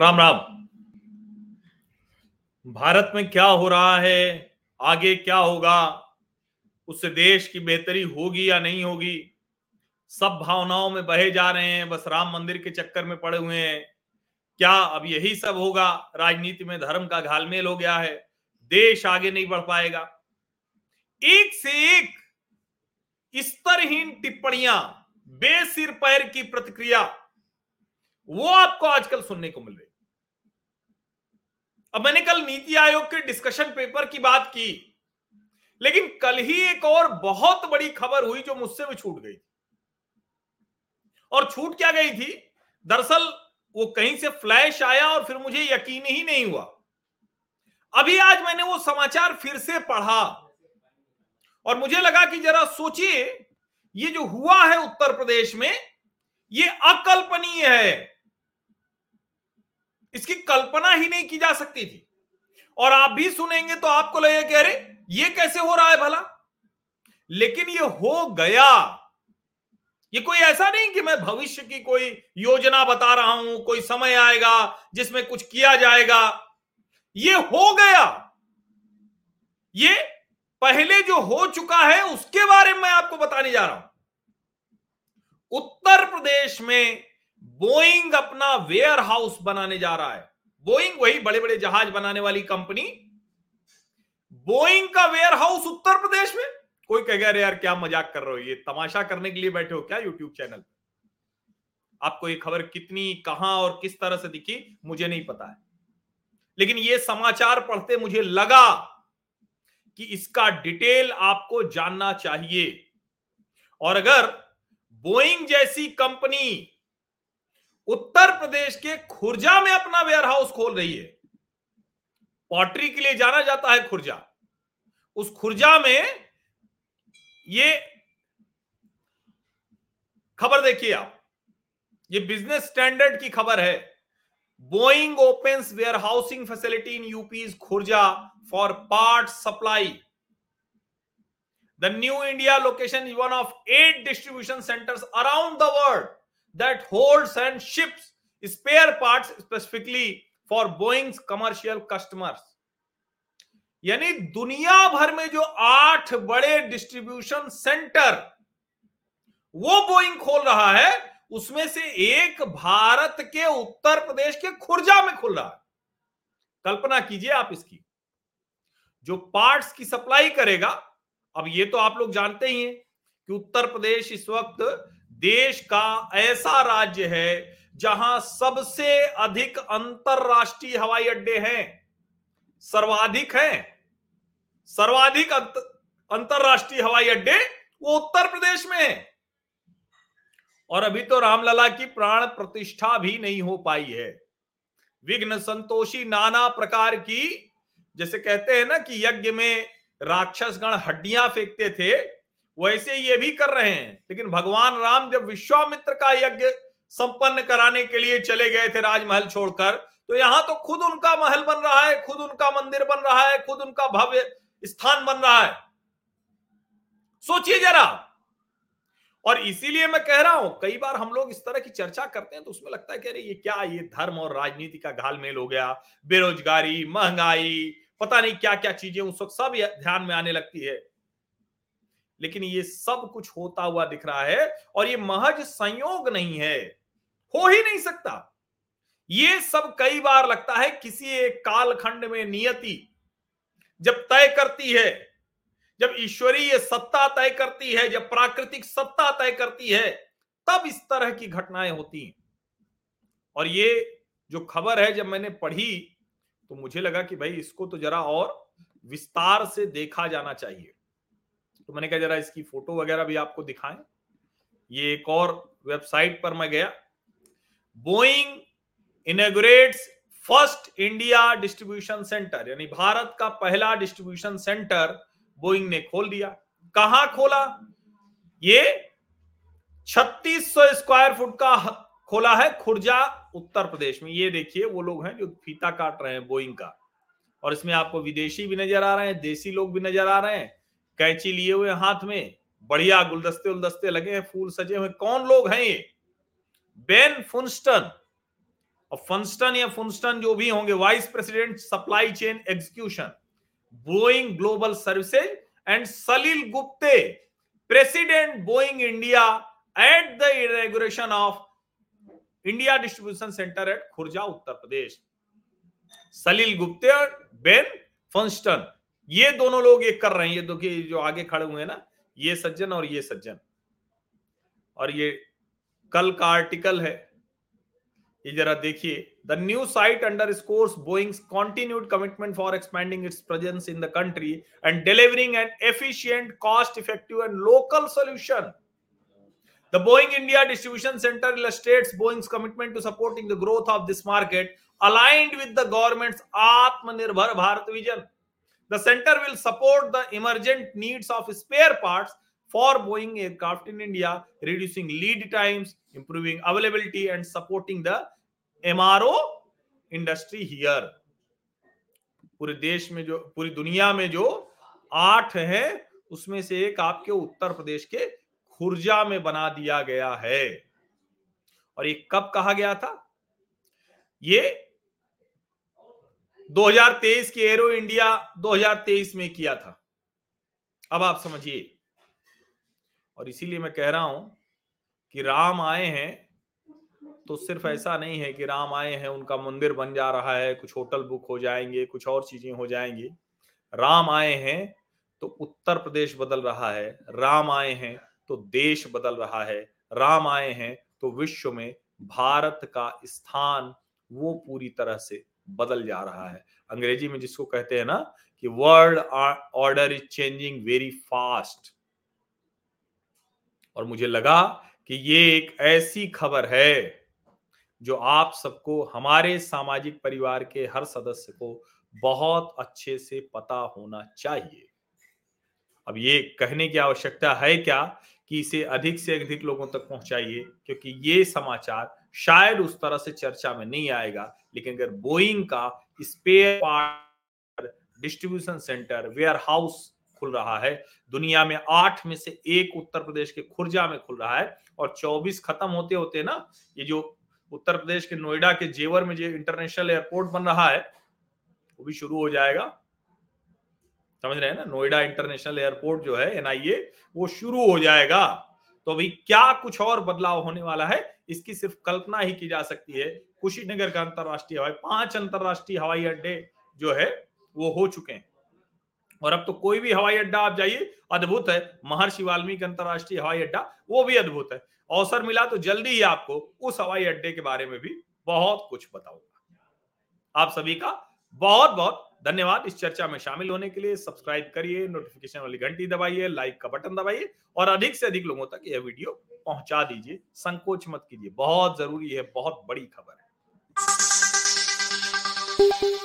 राम राम। भारत में क्या हो रहा है, आगे क्या होगा, उससे देश की बेहतरी होगी या नहीं होगी, सब भावनाओं में बहे जा रहे हैं, बस राम मंदिर के चक्कर में पड़े हुए हैं। क्या अब यही सब होगा? राजनीति में धर्म का घालमेल हो गया है, देश आगे नहीं बढ़ पाएगा। एक से एक स्तरहीन टिप्पणियां, बेसिर पैर की प्रतिक्रिया वो आपको आजकल सुनने को मिल रही। अब मैंने कल नीति आयोग के डिस्कशन पेपर की बात की, लेकिन कल ही एक और बहुत बड़ी खबर हुई जो मुझसे भी छूट गई। और छूट क्या गई थी? दरअसल वो कहीं से फ्लैश आया और फिर मुझे यकीन ही नहीं हुआ। अभी आज मैंने वो समाचार फिर से पढ़ा और मुझे लगा कि जरा सोचिए, ये जो हुआ है उत्तर प्रदेश में ये अकल्पनीय है, इसकी कल्पना ही नहीं की जा सकती थी। और आप भी सुनेंगे तो आपको लगेगा कि अरे ये कैसे हो रहा है भला, लेकिन ये हो गया। ये कोई ऐसा नहीं कि मैं भविष्य की कोई योजना बता रहा हूं, कोई समय आएगा जिसमें कुछ किया जाएगा, ये हो गया। ये पहले जो हो चुका है उसके बारे में आपको बताने जा रहा हूं। उत्तर प्रदेश में बोइंग अपना वेयर हाउस बनाने जा रहा है। बोइंग वही बड़े बड़े जहाज बनाने वाली कंपनी, बोइंग का वेयर हाउस उत्तर प्रदेश में। कोई कह गया अरे यार क्या मजाक कर रहे हो, ये तमाशा करने के लिए बैठे हो क्या यूट्यूब चैनल? आपको ये खबर कितनी, कहां और किस तरह से दिखी मुझे नहीं पता है, लेकिन ये समाचार पढ़ते मुझे लगा कि इसका डिटेल आपको जानना चाहिए। और अगर बोइंग जैसी कंपनी उत्तर प्रदेश के खुर्जा में अपना वेयर हाउस खोल रही है, पॉटरी के लिए जाना जाता है खुर्जा, उस खुर्जा में ये खबर देखिए आप, ये बिजनेस स्टैंडर्ड की खबर है। Boeing opens warehousing facility in UP's Khurja for part supply. The new India location is one of 8 distribution centres around the world that holds and ships spare parts specifically for Boeing's commercial customers. यानी दुनिया भर में जो 8 बड़े distribution centre वो Boeing खोल रहा है, उसमें से एक भारत के उत्तर प्रदेश के खुर्जा में खुल रहा है। कल्पना कीजिए आप इसकी, जो पार्ट्स की सप्लाई करेगा। अब ये तो आप लोग जानते ही हैं कि उत्तर प्रदेश इस वक्त देश का ऐसा राज्य है जहां सबसे अधिक अंतरराष्ट्रीय हवाई अड्डे हैं, सर्वाधिक है, सर्वाधिक अंतरराष्ट्रीय हवाई अड्डे वो उत्तर प्रदेश में है। और अभी तो रामलला की प्राण प्रतिष्ठा भी नहीं हो पाई है। विघ्न संतोषी नाना प्रकार की, जैसे कहते हैं ना कि यज्ञ में राक्षसगण हड्डियां फेंकते थे, वैसे ये भी कर रहे हैं। लेकिन भगवान राम जब विश्वामित्र का यज्ञ संपन्न कराने के लिए चले गए थे राजमहल छोड़कर, तो यहां तो खुद उनका महल बन रहा है, खुद उनका मंदिर बन रहा है, खुद उनका भव्य स्थान बन रहा है। सोचिए जरा। और इसीलिए मैं कह रहा हूं, कई बार हम लोग इस तरह की चर्चा करते हैं तो उसमें लगता है कि अरे ये क्या, ये धर्म और राजनीति का घालमेल हो गया, बेरोजगारी, महंगाई, पता नहीं क्या क्या चीजें उस वक्त सब ध्यान में आने लगती है। लेकिन ये सब कुछ होता हुआ दिख रहा है और ये महज संयोग नहीं है, हो ही नहीं सकता। ये सब कई बार लगता है किसी एक कालखंड में नियति जब तय करती है, जब ईश्वरीय सत्ता तय करती है, जब प्राकृतिक सत्ता तय करती है, तब इस तरह की घटनाएं होती हैं। और ये जो खबर है जब मैंने पढ़ी तो मुझे लगा कि भाई इसको तो जरा और विस्तार से देखा जाना चाहिए। तो मैंने कहा जरा इसकी फोटो वगैरह भी आपको दिखाएं। ये एक और वेबसाइट पर मैं गया, Boeing inaugurates first India distribution centre, यानी भारत का पहला डिस्ट्रीब्यूशन सेंटर बोइंग ने खोल दिया। कहां खोला? ये 3600 स्क्वायर फुट का खोला है खुर्जा उत्तर प्रदेश में। ये देखिए वो लोग हैं जो फीता काट रहे हैं बोइंग का, और इसमें आपको विदेशी भी नजर आ रहे हैं, देसी लोग भी नजर आ रहे हैं, कैंची लिए हुए हाथ में, बढ़िया गुलदस्ते उलदस्ते लगे हैं, फूल सजे हुए। कौन लोग हैं ये? बेन फुन्स्टन, और फंस्टन या फुंस्टन जो भी होंगे vice president supply chain execution Boeing global services and Salil Gupte president Boeing India at the inauguration of India distribution centre at Khurja Uttar Pradesh. Salil Gupte और बेन फंस्टन ये दोनों लोग ये कर रहे हैं। ये दो कि जो आगे खड़े हुए हैं ना, ये सज्जन और ये सज्जन, और ये कल का आर्टिकल है, ये जरा देखिए। The new site underscores Boeing's continued commitment for expanding its presence in the country and delivering an efficient cost effective and local solution. The Boeing India Distribution Center illustrates Boeing's commitment to supporting the growth of this market, aligned with the government's Atmanirbhar Bharat vision. The center will support the emergent needs of spare parts for Boeing aircraft in India, reducing lead times, improving availability, and supporting the MRO industry here. पूरे देश में जो, पूरी दुनिया में जो 8 हैं, उसमें से एक आपके उत्तर प्रदेश के खुर्जा में बना दिया गया है। और ये कब कहा गया था? ये 2023 के एरो इंडिया 2023 में किया था। अब आप समझिए, और इसीलिए मैं कह रहा हूं कि राम आए हैं तो सिर्फ ऐसा नहीं है कि राम आए हैं उनका मंदिर बन जा रहा है, कुछ होटल बुक हो जाएंगे, कुछ और चीजें हो जाएंगी। राम आए हैं तो उत्तर प्रदेश बदल रहा है, राम आए हैं तो देश बदल रहा है, राम आए हैं तो विश्व में भारत का स्थान वो पूरी तरह से बदल जा रहा है। अंग्रेजी में जिसको कहते हैं ना कि world order is changing very fast. और मुझे लगा कि ये एक ऐसी खबर है जो आप सबको, हमारे सामाजिक परिवार के हर सदस्य को बहुत अच्छे से पता होना चाहिए। अब ये कहने की आवश्यकता है क्या कि इसे अधिक से अधिक लोगों तक पहुंचाइए, क्योंकि ये समाचार शायद उस तरह से चर्चा में नहीं आएगा। लेकिन अगर बोइंग का spare part distribution centre warehouse खुल रहा है, दुनिया में 8 में से एक उत्तर प्रदेश के खुर्जा में खुल रहा है, और 24 खत्म होते होते ना, ये जो उत्तर प्रदेश के नोएडा के जेवर में जो इंटरनेशनल एयरपोर्ट बन रहा है वो भी शुरू हो जाएगा। समझ रहे हैं ना, नोएडा इंटरनेशनल एयरपोर्ट जो है एनआईए, वो शुरू हो जाएगा। तो अभी क्या कुछ और बदलाव होने वाला है, इसकी सिर्फ कल्पना ही की जा सकती है। कुशीनगर का अंतरराष्ट्रीय हवाई 5 अंतरराष्ट्रीय हवाई अड्डे जो है वो हो चुके हैं, और अब तो कोई भी हवाई अड्डा आप जाइए अद्भुत है। महर्षि वाल्मीकि अंतरराष्ट्रीय हवाई अड्डा वो भी अद्भुत है। अवसर मिला तो जल्दी ही आपको उस हवाई अड्डे के बारे में भी बहुत कुछ बताऊंगा। आप सभी का बहुत बहुत धन्यवाद इस चर्चा में शामिल होने के लिए। सब्सक्राइब करिए, नोटिफिकेशन वाली घंटी दबाइए, लाइक का बटन दबाइए, और अधिक से अधिक लोगों तक यह वीडियो पहुंचा दीजिए। संकोच मत कीजिए, बहुत जरूरी है, बहुत बड़ी खबर है।